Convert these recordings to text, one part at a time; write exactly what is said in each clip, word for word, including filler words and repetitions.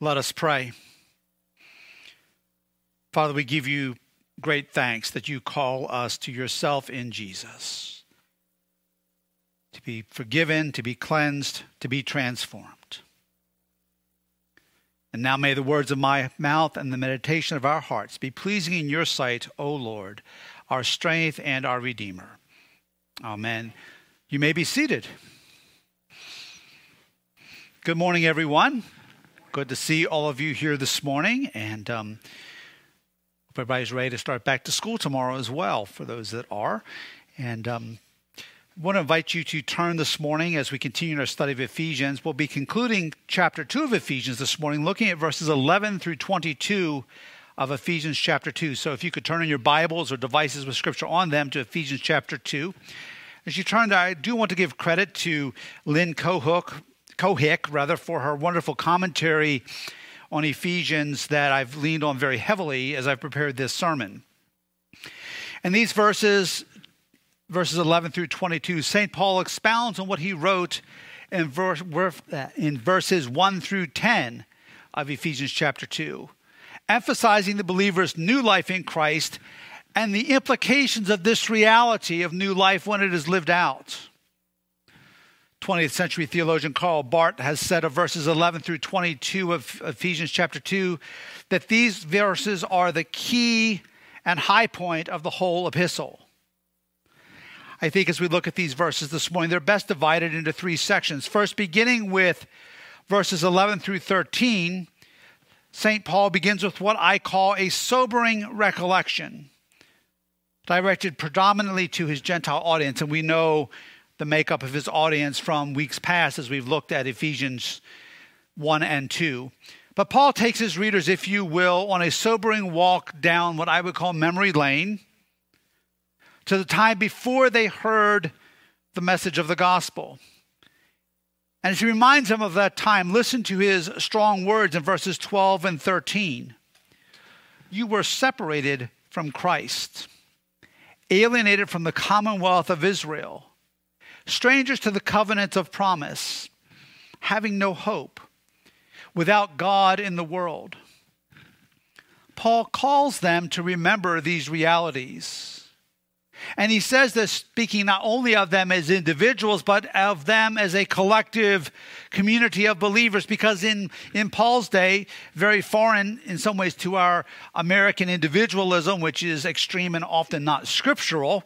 Let us pray. Father, we give you great thanks that you call us to yourself in Jesus, to be forgiven, to be cleansed, to be transformed. And now may the words of my mouth and the meditation of our hearts be pleasing in your sight, O Lord, our strength and our Redeemer. Amen. You may be seated. Good morning, everyone. Good to see all of you here this morning, and um, hope everybody's ready to start back to school tomorrow as well, for those that are. And um, I want to invite you to turn this morning as we continue our study of Ephesians. We'll be concluding chapter two of Ephesians this morning, looking at verses eleven through twenty-two of Ephesians chapter two. So if you could turn in your Bibles or devices with scripture on them to Ephesians chapter two. As you turn, I do want to give credit to Lynn Cohick, Cohick, rather, for her wonderful commentary on Ephesians that I've leaned on very heavily as I've prepared this sermon. And these verses, verses eleven through twenty-two, Saint Paul expounds on what he wrote in, verse, in verses one through ten of Ephesians chapter two, emphasizing the believer's new life in Christ and the implications of this reality of new life when it is lived out. twentieth century theologian Karl Barth has said of verses eleven through twenty-two of Ephesians chapter two that these verses are the key and high point of the whole epistle. I think as we look at these verses this morning, they're best divided into three sections. First, beginning with verses eleven through thirteen, Saint Paul begins with what I call a sobering recollection, directed predominantly to his Gentile audience, and we know the makeup of his audience from weeks past as we've looked at Ephesians one and two. But Paul takes his readers, if you will, on a sobering walk down what I would call memory lane to the time before they heard the message of the gospel. And as he reminds them of that time, listen to his strong words in verses twelve and thirteen. You were separated from Christ, alienated from the commonwealth of Israel, strangers to the covenant of promise, having no hope, without God in the world. Paul calls them to remember these realities. And he says this speaking not only of them as individuals, but of them as a collective community of believers, because in, in Paul's day, very foreign in some ways to our American individualism, which is extreme and often not scriptural,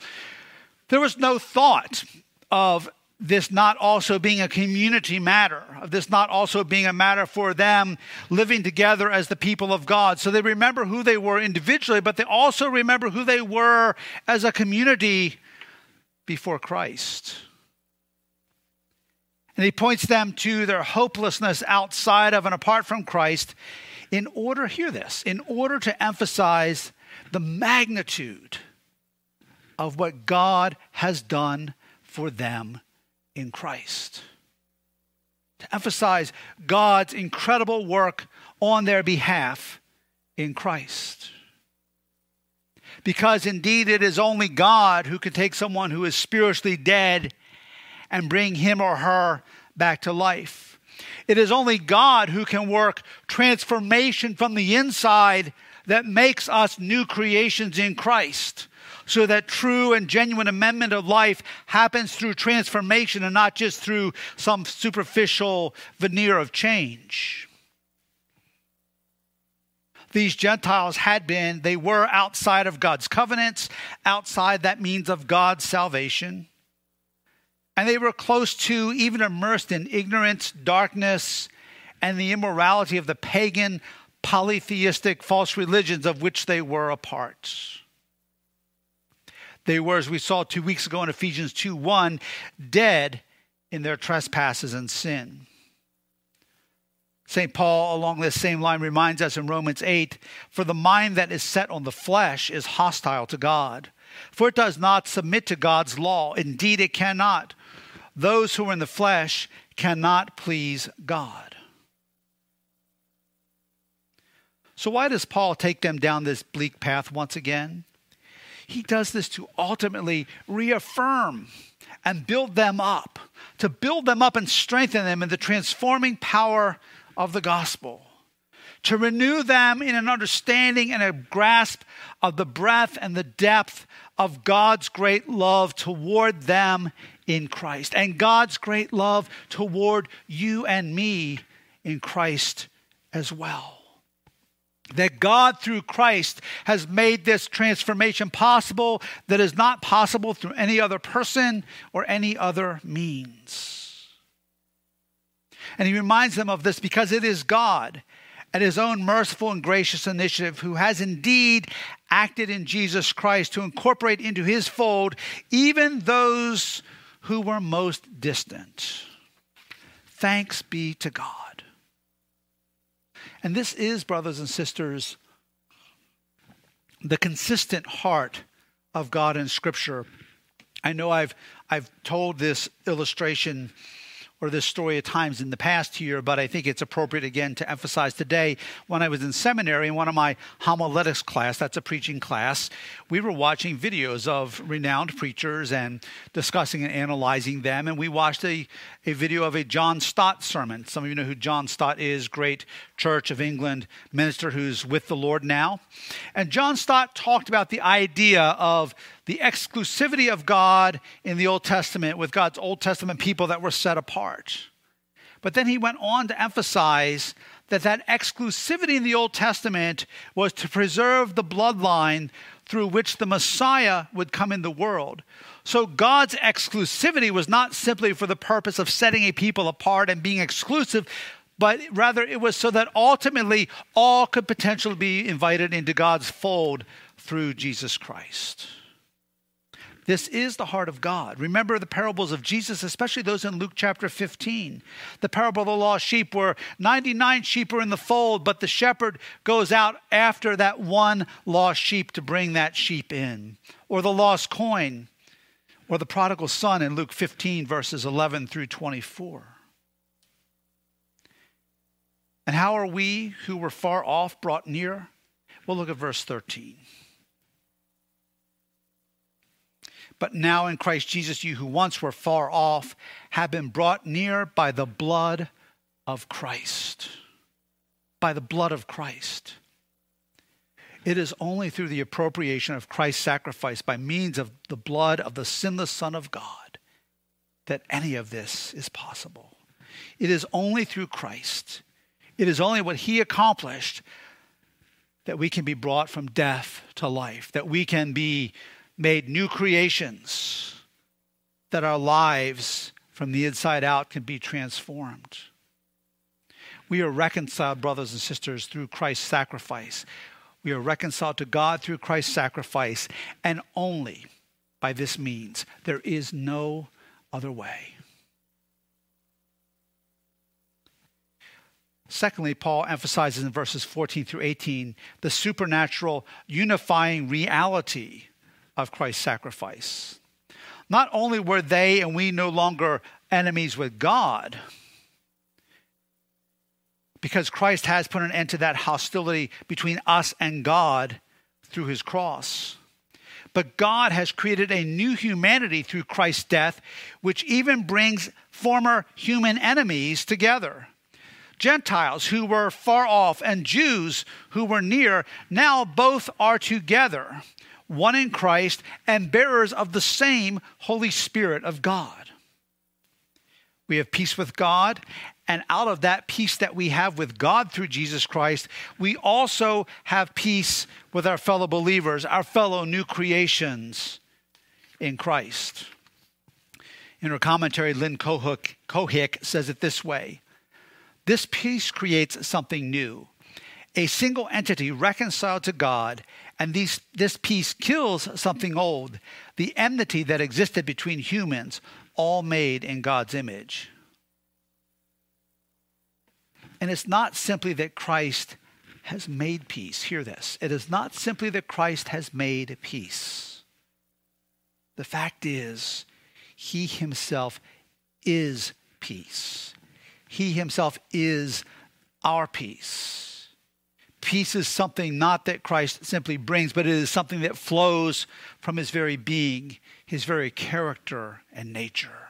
there was no thought of this not also being a community matter, of this not also being a matter for them living together as the people of God. So they remember who they were individually, but they also remember who they were as a community before Christ. And he points them to their hopelessness outside of and apart from Christ in order, hear this, in order to emphasize the magnitude of what God has done for them in Christ, to emphasize God's incredible work on their behalf in Christ. Because indeed it is only God who can take someone who is spiritually dead and bring him or her back to life. It is only God who can work transformation from the inside that makes us new creations in Christ, so that true and genuine amendment of life happens through transformation and not just through some superficial veneer of change. These Gentiles had been, they were outside of God's covenants, outside that means of God's salvation. And they were close to, even immersed in ignorance, darkness, and the immorality of the pagan, polytheistic, false religions of which they were a part. They were, as we saw two weeks ago in Ephesians two one, dead in their trespasses and sin. Saint Paul, along this same line, reminds us in Romans eight, for the mind that is set on the flesh is hostile to God, for it does not submit to God's law. Indeed, it cannot. Those who are in the flesh cannot please God. So why does Paul take them down this bleak path once again? He does this to ultimately reaffirm and build them up, to build them up and strengthen them in the transforming power of the gospel, to renew them in an understanding and a grasp of the breadth and the depth of God's great love toward them in Christ, and God's great love toward you and me in Christ as well. That God through Christ has made this transformation possible that is not possible through any other person or any other means. And he reminds them of this because it is God at his own merciful and gracious initiative who has indeed acted in Jesus Christ to incorporate into his fold even those who were most distant. Thanks be to God. And this is, brothers and sisters, the consistent heart of God in Scripture. I know I've I've told this illustration or this story at times in the past here, but I think it's appropriate again to emphasize today. When I was in seminary, in one of my homiletics class, that's a preaching class, we were watching videos of renowned preachers and discussing and analyzing them. And we watched a, a video of a John Stott sermon. Some of you know who John Stott is, great Church of England minister who's with the Lord now. And John Stott talked about the idea of the exclusivity of God in the Old Testament with God's Old Testament people that were set apart. But then he went on to emphasize that that exclusivity in the Old Testament was to preserve the bloodline through which the Messiah would come in the world. So God's exclusivity was not simply for the purpose of setting a people apart and being exclusive, but rather it was so that ultimately all could potentially be invited into God's fold through Jesus Christ. This is the heart of God. Remember the parables of Jesus, especially those in Luke chapter fifteen. The parable of the lost sheep where ninety-nine sheep are in the fold, but the shepherd goes out after that one lost sheep to bring that sheep in. Or the lost coin, or the prodigal son in Luke fifteen verses eleven through twenty-four. And how are we who were far off brought near? Well, look at verse thirteen. But now in Christ Jesus, you who once were far off have been brought near by the blood of Christ. By the blood of Christ. It is only through the appropriation of Christ's sacrifice by means of the blood of the sinless Son of God that any of this is possible. It is only through Christ. It is only what he accomplished that we can be brought from death to life, that we can be made new creations, that our lives from the inside out can be transformed. We are reconciled, brothers and sisters, through Christ's sacrifice. We are reconciled to God through Christ's sacrifice, and only by this means. There is no other way. Secondly, Paul emphasizes in verses fourteen through eighteen the supernatural unifying reality of Christ's sacrifice. Not only were they and we no longer enemies with God, because Christ has put an end to that hostility between us and God through his cross, but God has created a new humanity through Christ's death, which even brings former human enemies together. Gentiles who were far off and Jews who were near, now both are together, one in Christ, and bearers of the same Holy Spirit of God. We have peace with God, and out of that peace that we have with God through Jesus Christ, we also have peace with our fellow believers, our fellow new creations in Christ. In her commentary, Lynn Cohick, Cohick says it this way: this peace creates something new, a single entity reconciled to God, and these, this peace kills something old, the enmity that existed between humans, all made in God's image. And it's not simply that Christ has made peace. Hear this. It is not simply that Christ has made peace. The fact is, he himself is peace. He himself is our peace. Peace is something not that Christ simply brings, but it is something that flows from his very being, his very character and nature.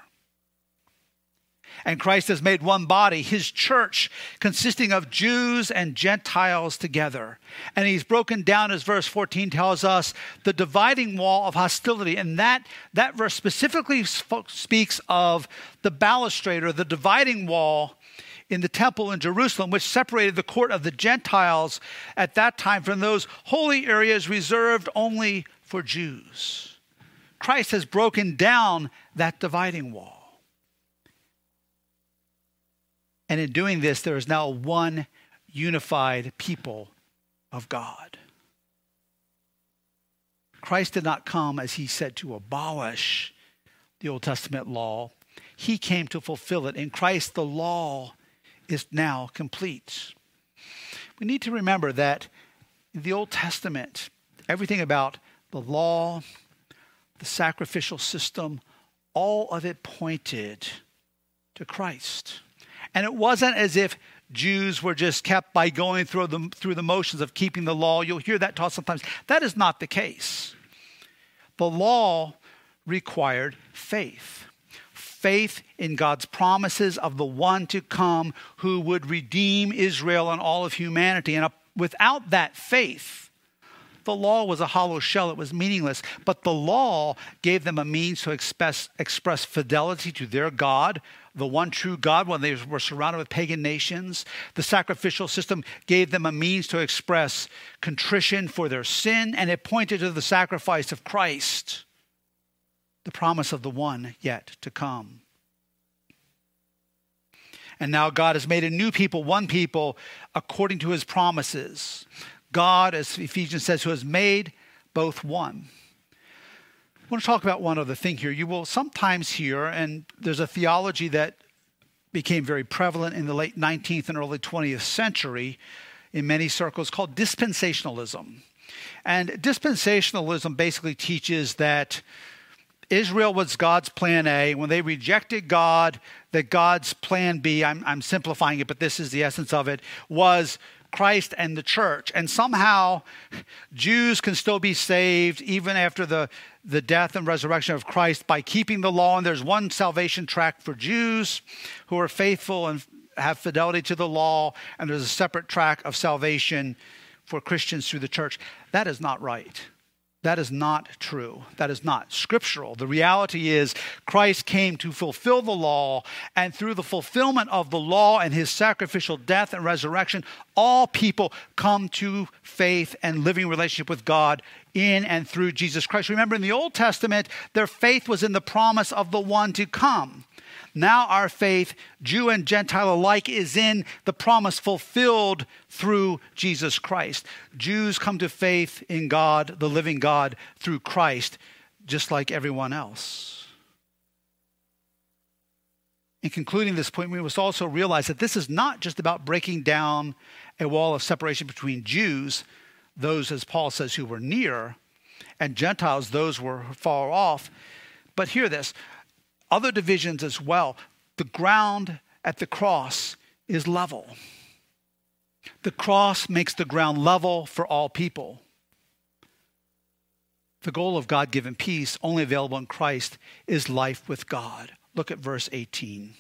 And Christ has made one body, his church, consisting of Jews and Gentiles together. And he's broken down, as verse fourteen tells us, the dividing wall of hostility. And that, that verse specifically speaks of the balustrade, or the dividing wall in the temple in Jerusalem, which separated the court of the Gentiles at that time from those holy areas reserved only for Jews. Christ has broken down that dividing wall. And in doing this, there is now one unified people of God. Christ did not come, as he said, to abolish the Old Testament law. He came to fulfill it. In Christ, the law is now complete. We need to remember that in the Old Testament, everything about the law, the sacrificial system, all of it pointed to Christ. And it wasn't as if Jews were just kept by going through the, through the motions of keeping the law. You'll hear that taught sometimes. That is not the case. The law required faith. Faith in God's promises of the one to come who would redeem Israel and all of humanity. And without that faith, the law was a hollow shell. It was meaningless. But the law gave them a means to express, express fidelity to their God, the one true God, when they were surrounded with pagan nations. The sacrificial system gave them a means to express contrition for their sin, and it pointed to the sacrifice of Christ, the promise of the one yet to come. And now God has made a new people, one people, according to his promises. God, as Ephesians says, who has made both one. I want to talk about one other thing here. You will sometimes hear, and there's a theology that became very prevalent in the late nineteenth and early twentieth century in many circles, called dispensationalism. And dispensationalism basically teaches that Israel was God's plan A. When they rejected God, that God's plan B, I'm, I'm simplifying it, but this is the essence of it, was Christ and the church. And somehow Jews can still be saved even after the, the death and resurrection of Christ by keeping the law. And there's one salvation track for Jews who are faithful and have fidelity to the law. And there's a separate track of salvation for Christians through the church. That is not right. That is not true. That is not scriptural. The reality is Christ came to fulfill the law, and through the fulfillment of the law and his sacrificial death and resurrection, all people come to faith and living relationship with God in and through Jesus Christ. Remember, in the Old Testament, their faith was in the promise of the one to come. Now our faith, Jew and Gentile alike, is in the promise fulfilled through Jesus Christ. Jews come to faith in God, the living God, through Christ, just like everyone else. In concluding this point, we must also realize that this is not just about breaking down a wall of separation between Jews, those, as Paul says, who were near, and Gentiles, those who were far off. But hear this. Other divisions as well. The ground at the cross is level. The cross makes the ground level for all people. The goal of God-given peace, only available in Christ, is life with God. Look at verse eighteen.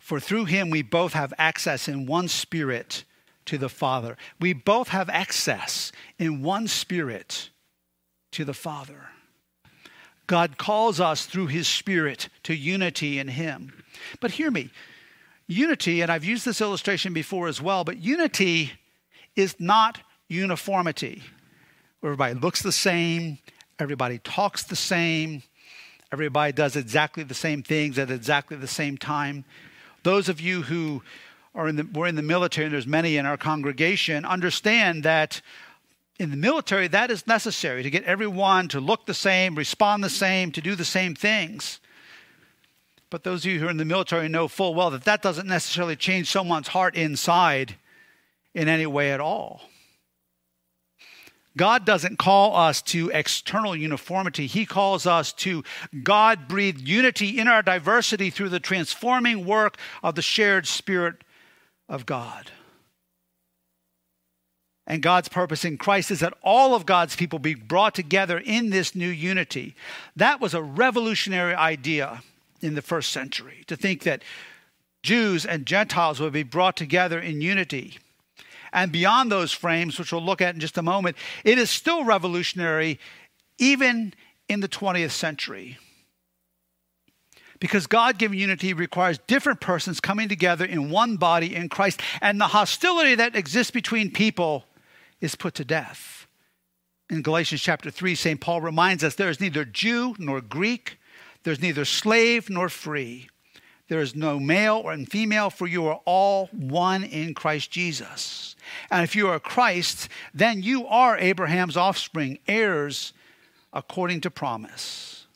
For through him we both have access in one spirit to the Father. We both have access in one spirit to the Father. God calls us through his spirit to unity in him. But hear me, unity, and I've used this illustration before as well, but unity is not uniformity. Everybody looks the same. Everybody talks the same. Everybody does exactly the same things at exactly the same time. Those of you who are in the, were in the military, and there's many in our congregation, understand that in the military, that is necessary to get everyone to look the same, respond the same, to do the same things. But those of you who are in the military know full well that that doesn't necessarily change someone's heart inside in any way at all. God doesn't call us to external uniformity. He calls us to God-breathed unity in our diversity through the transforming work of the shared Spirit of God. and God's purpose in Christ is that all of God's people be brought together in this new unity. That was a revolutionary idea in the first century, to think that Jews and Gentiles would be brought together in unity. And beyond those frames, which we'll look at in just a moment, it is still revolutionary even in the twentieth century. Because God-given unity requires different persons coming together in one body in Christ, and the hostility that exists between people is put to death. In Galatians chapter three, Saint Paul reminds us, there is neither Jew nor Greek, there's neither slave nor free. There is no male or female, for you are all one in Christ Jesus. And if you are Christ, then you are Abraham's offspring, heirs according to promise.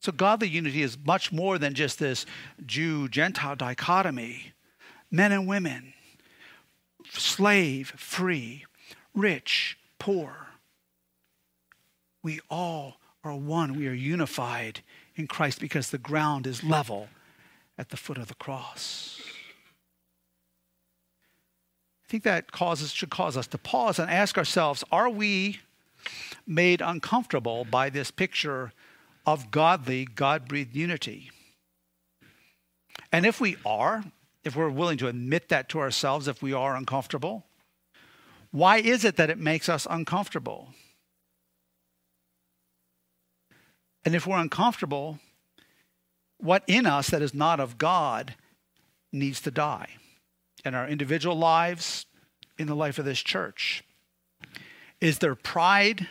So godly unity is much more than just this Jew-Gentile dichotomy. Men and women, slave, free, rich, poor. We all are one. We are unified in Christ because the ground is level at the foot of the cross. I think that causes should cause us to pause and ask ourselves, are we made uncomfortable by this picture of godly, God-breathed unity? And if we are, if we're willing to admit that to ourselves, if we are uncomfortable, why is it that it makes us uncomfortable? And if we're uncomfortable, what in us that is not of God needs to die in our individual lives, in the life of this church? Is there pride?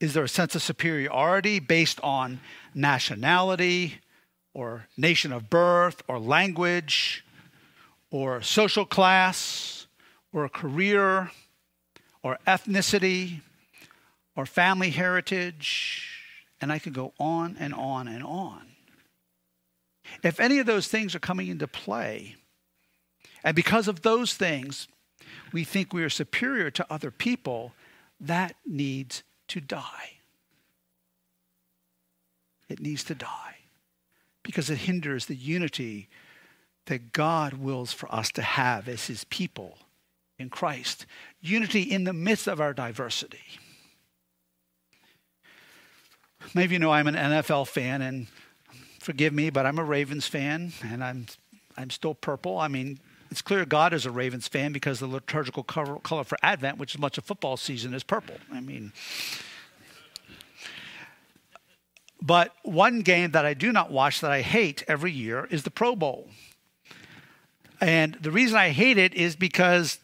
Is there a sense of superiority based on nationality or nation of birth or language or social class or career or ethnicity or family heritage? And I could go on and on and on. If any of those things are coming into play, and because of those things, we think we are superior to other people, that needs to die. It needs to die because it hinders the unity that God wills for us to have as his people in Christ. Unity in the midst of our diversity. Many of you know I'm an N F L fan, and forgive me, but I'm a Ravens fan, and I'm I'm still purple. I mean, it's clear God is a Ravens fan because the liturgical color, color for Advent, which is much of football season, is purple. I mean, but one game that I do not watch that I hate every year is the Pro Bowl. And the reason I hate it is because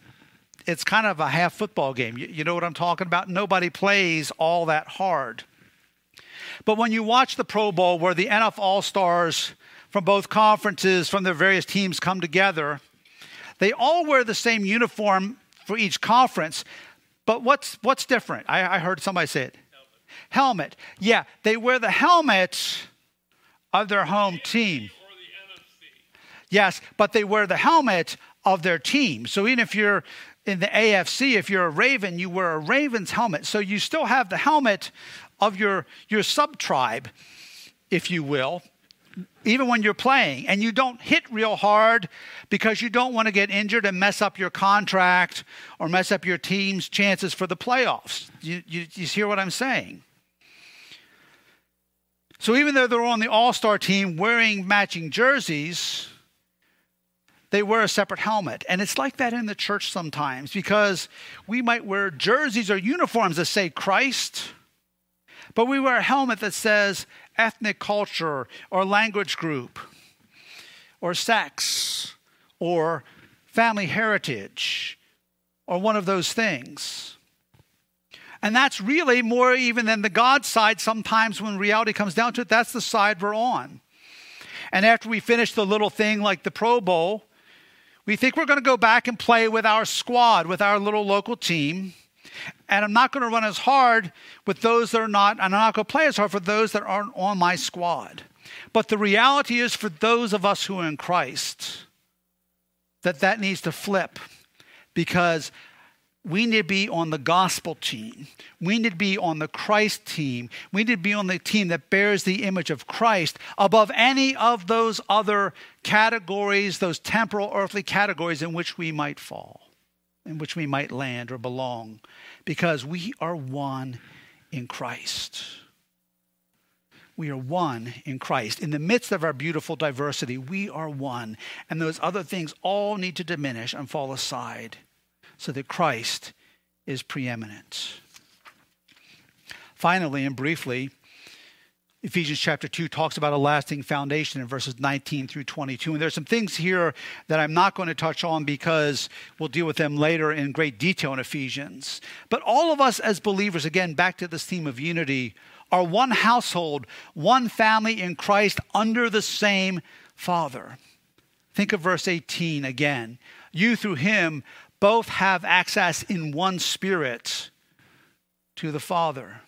it's kind of a half football game. You, you know what I'm talking about? Nobody plays all that hard. But when you watch the Pro Bowl, where the N F L All-Stars from both conferences, from their various teams, come together, they all wear the same uniform for each conference. But what's what's different? I, I heard somebody say it. Helmet. helmet. Yeah, they wear the helmet of their home team. Yes, but they wear the helmet of their team. So even if you're in the A F C, if you're a Raven, you wear a Ravens helmet. So you still have the helmet of your, your sub-tribe, if you will, even when you're playing. And you don't hit real hard because you don't want to get injured and mess up your contract or mess up your team's chances for the playoffs. You, you, you hear what I'm saying? So even though they're on the All-Star team wearing matching jerseys, they wear a separate helmet. And it's like that in the church sometimes, because we might wear jerseys or uniforms that say Christ, but we wear a helmet that says ethnic culture or language group or sex or family heritage or one of those things. And that's really more even than the God side. Sometimes when reality comes down to it, that's the side we're on. And after we finish the little thing like the Pro Bowl, we think we're going to go back and play with our squad, with our little local team. And I'm not going to run as hard with those that are not, and I'm not going to play as hard for those that aren't on my squad. But the reality is, for those of us who are in Christ, that that needs to flip, because we need to be on the gospel team. We need to be on the Christ team. We need to be on the team that bears the image of Christ above any of those other categories, those temporal, earthly categories in which we might fall. in which we might land or belong, because we are one in Christ. We are one in Christ. In the midst of our beautiful diversity, we are one. And those other things all need to diminish and fall aside so that Christ is preeminent. Finally and briefly, Ephesians chapter two talks about a lasting foundation in verses nineteen through twenty-two. And there's some things here that I'm not going to touch on because we'll deal with them later in great detail in Ephesians. But all of us as believers, again, back to this theme of unity, are one household, one family in Christ under the same Father. Think of verse eighteen again. You through him both have access in one spirit to the Father.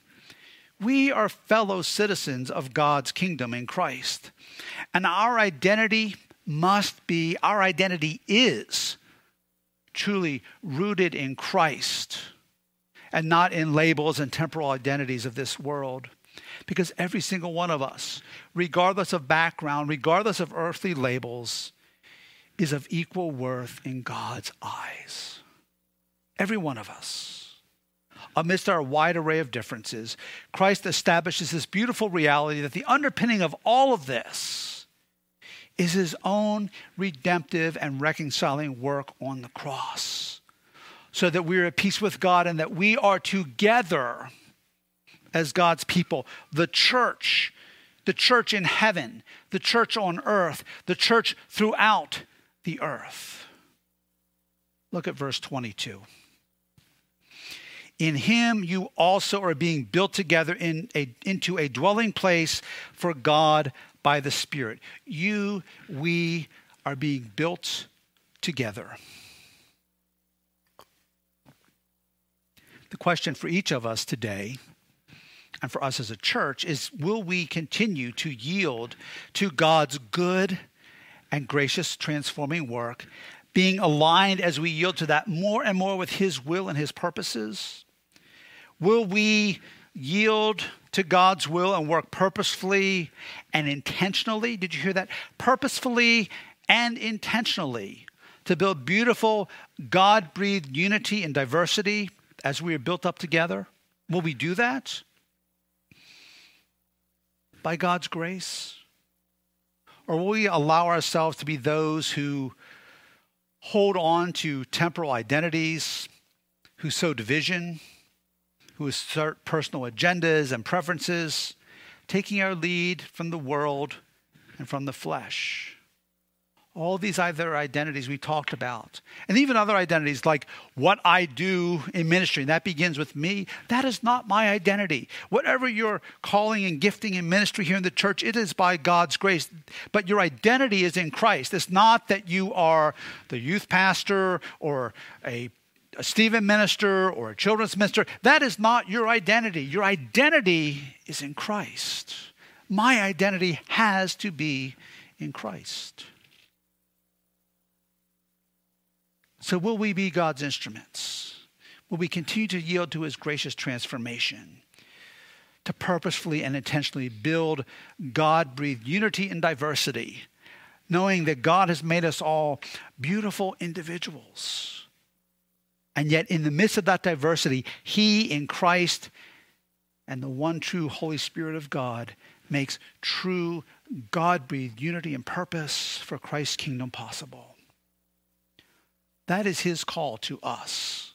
We are fellow citizens of God's kingdom in Christ. And our identity must be, our identity is truly rooted in Christ and not in labels and temporal identities of this world. Because every single one of us, regardless of background, regardless of earthly labels, is of equal worth in God's eyes. Every one of us. Amidst our wide array of differences, Christ establishes this beautiful reality that the underpinning of all of this is his own redemptive and reconciling work on the cross, so that we are at peace with God and that we are together as God's people, the church, the church in heaven, the church on earth, the church throughout the earth. Look at verse twenty-two. In him you also are being built together in a, into a dwelling place for God by the Spirit. You, we are being built together. The question for each of us today, and for us as a church, is will we continue to yield to God's good and gracious transforming work, being aligned as we yield to that more and more with his will and his purposes? Will we yield to God's will and work purposefully and intentionally? Did you hear that? Purposefully and intentionally to build beautiful, God-breathed unity and diversity as we are built up together? Will we do that? By God's grace? Or will we allow ourselves to be those who hold on to temporal identities, who sow division, who assert personal agendas and preferences, taking our lead from the world and from the flesh? All these other identities we talked about, and even other identities like what I do in ministry, and that begins with me, that is not my identity. Whatever your calling and gifting in ministry here in the church, it is by God's grace. But your identity is in Christ. It's not that you are the youth pastor or a a Stephen minister or a children's minister. That is not your identity. Your identity is in Christ. My identity has to be in Christ. So will we be God's instruments? Will we continue to yield to his gracious transformation, to purposefully and intentionally build God-breathed unity and diversity, knowing that God has made us all beautiful individuals? And yet in the midst of that diversity, he in Christ and the one true Holy Spirit of God makes true God-breathed unity and purpose for Christ's kingdom possible. That is his call to us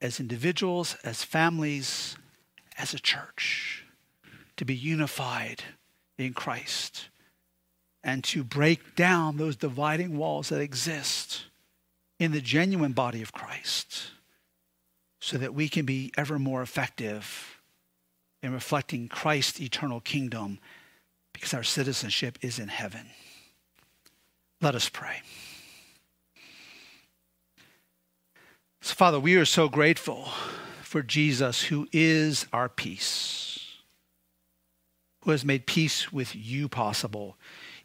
as individuals, as families, as a church, to be unified in Christ and to break down those dividing walls that exist in the genuine body of Christ, so that we can be ever more effective in reflecting Christ's eternal kingdom, because our citizenship is in heaven. Let us pray. So, Father, we are so grateful for Jesus, who is our peace, who has made peace with you possible,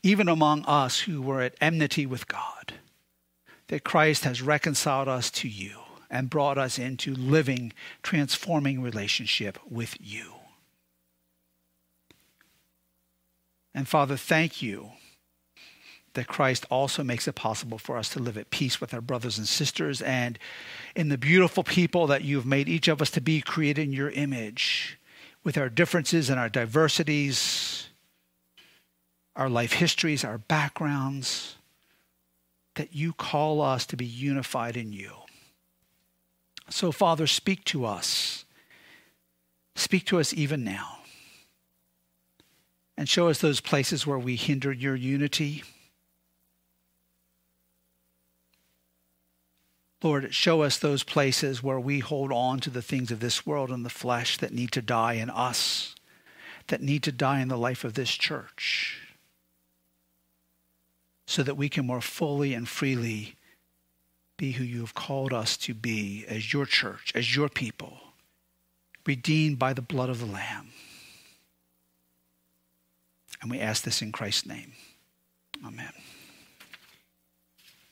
even among us who were at enmity with God. That Christ has reconciled us to you and brought us into living, transforming relationship with you. And Father, thank you that Christ also makes it possible for us to live at peace with our brothers and sisters and in the beautiful people that you've made each of us to be, created in your image, with our differences and our diversities, our life histories, our backgrounds, that you call us to be unified in you. So, Father, speak to us. Speak to us even now. And show us those places where we hinder your unity. Lord, show us those places where we hold on to the things of this world and the flesh that need to die in us, that need to die in the life of this church, so that we can more fully and freely be who you have called us to be as your church, as your people, redeemed by the blood of the Lamb. And we ask this in Christ's name. Amen.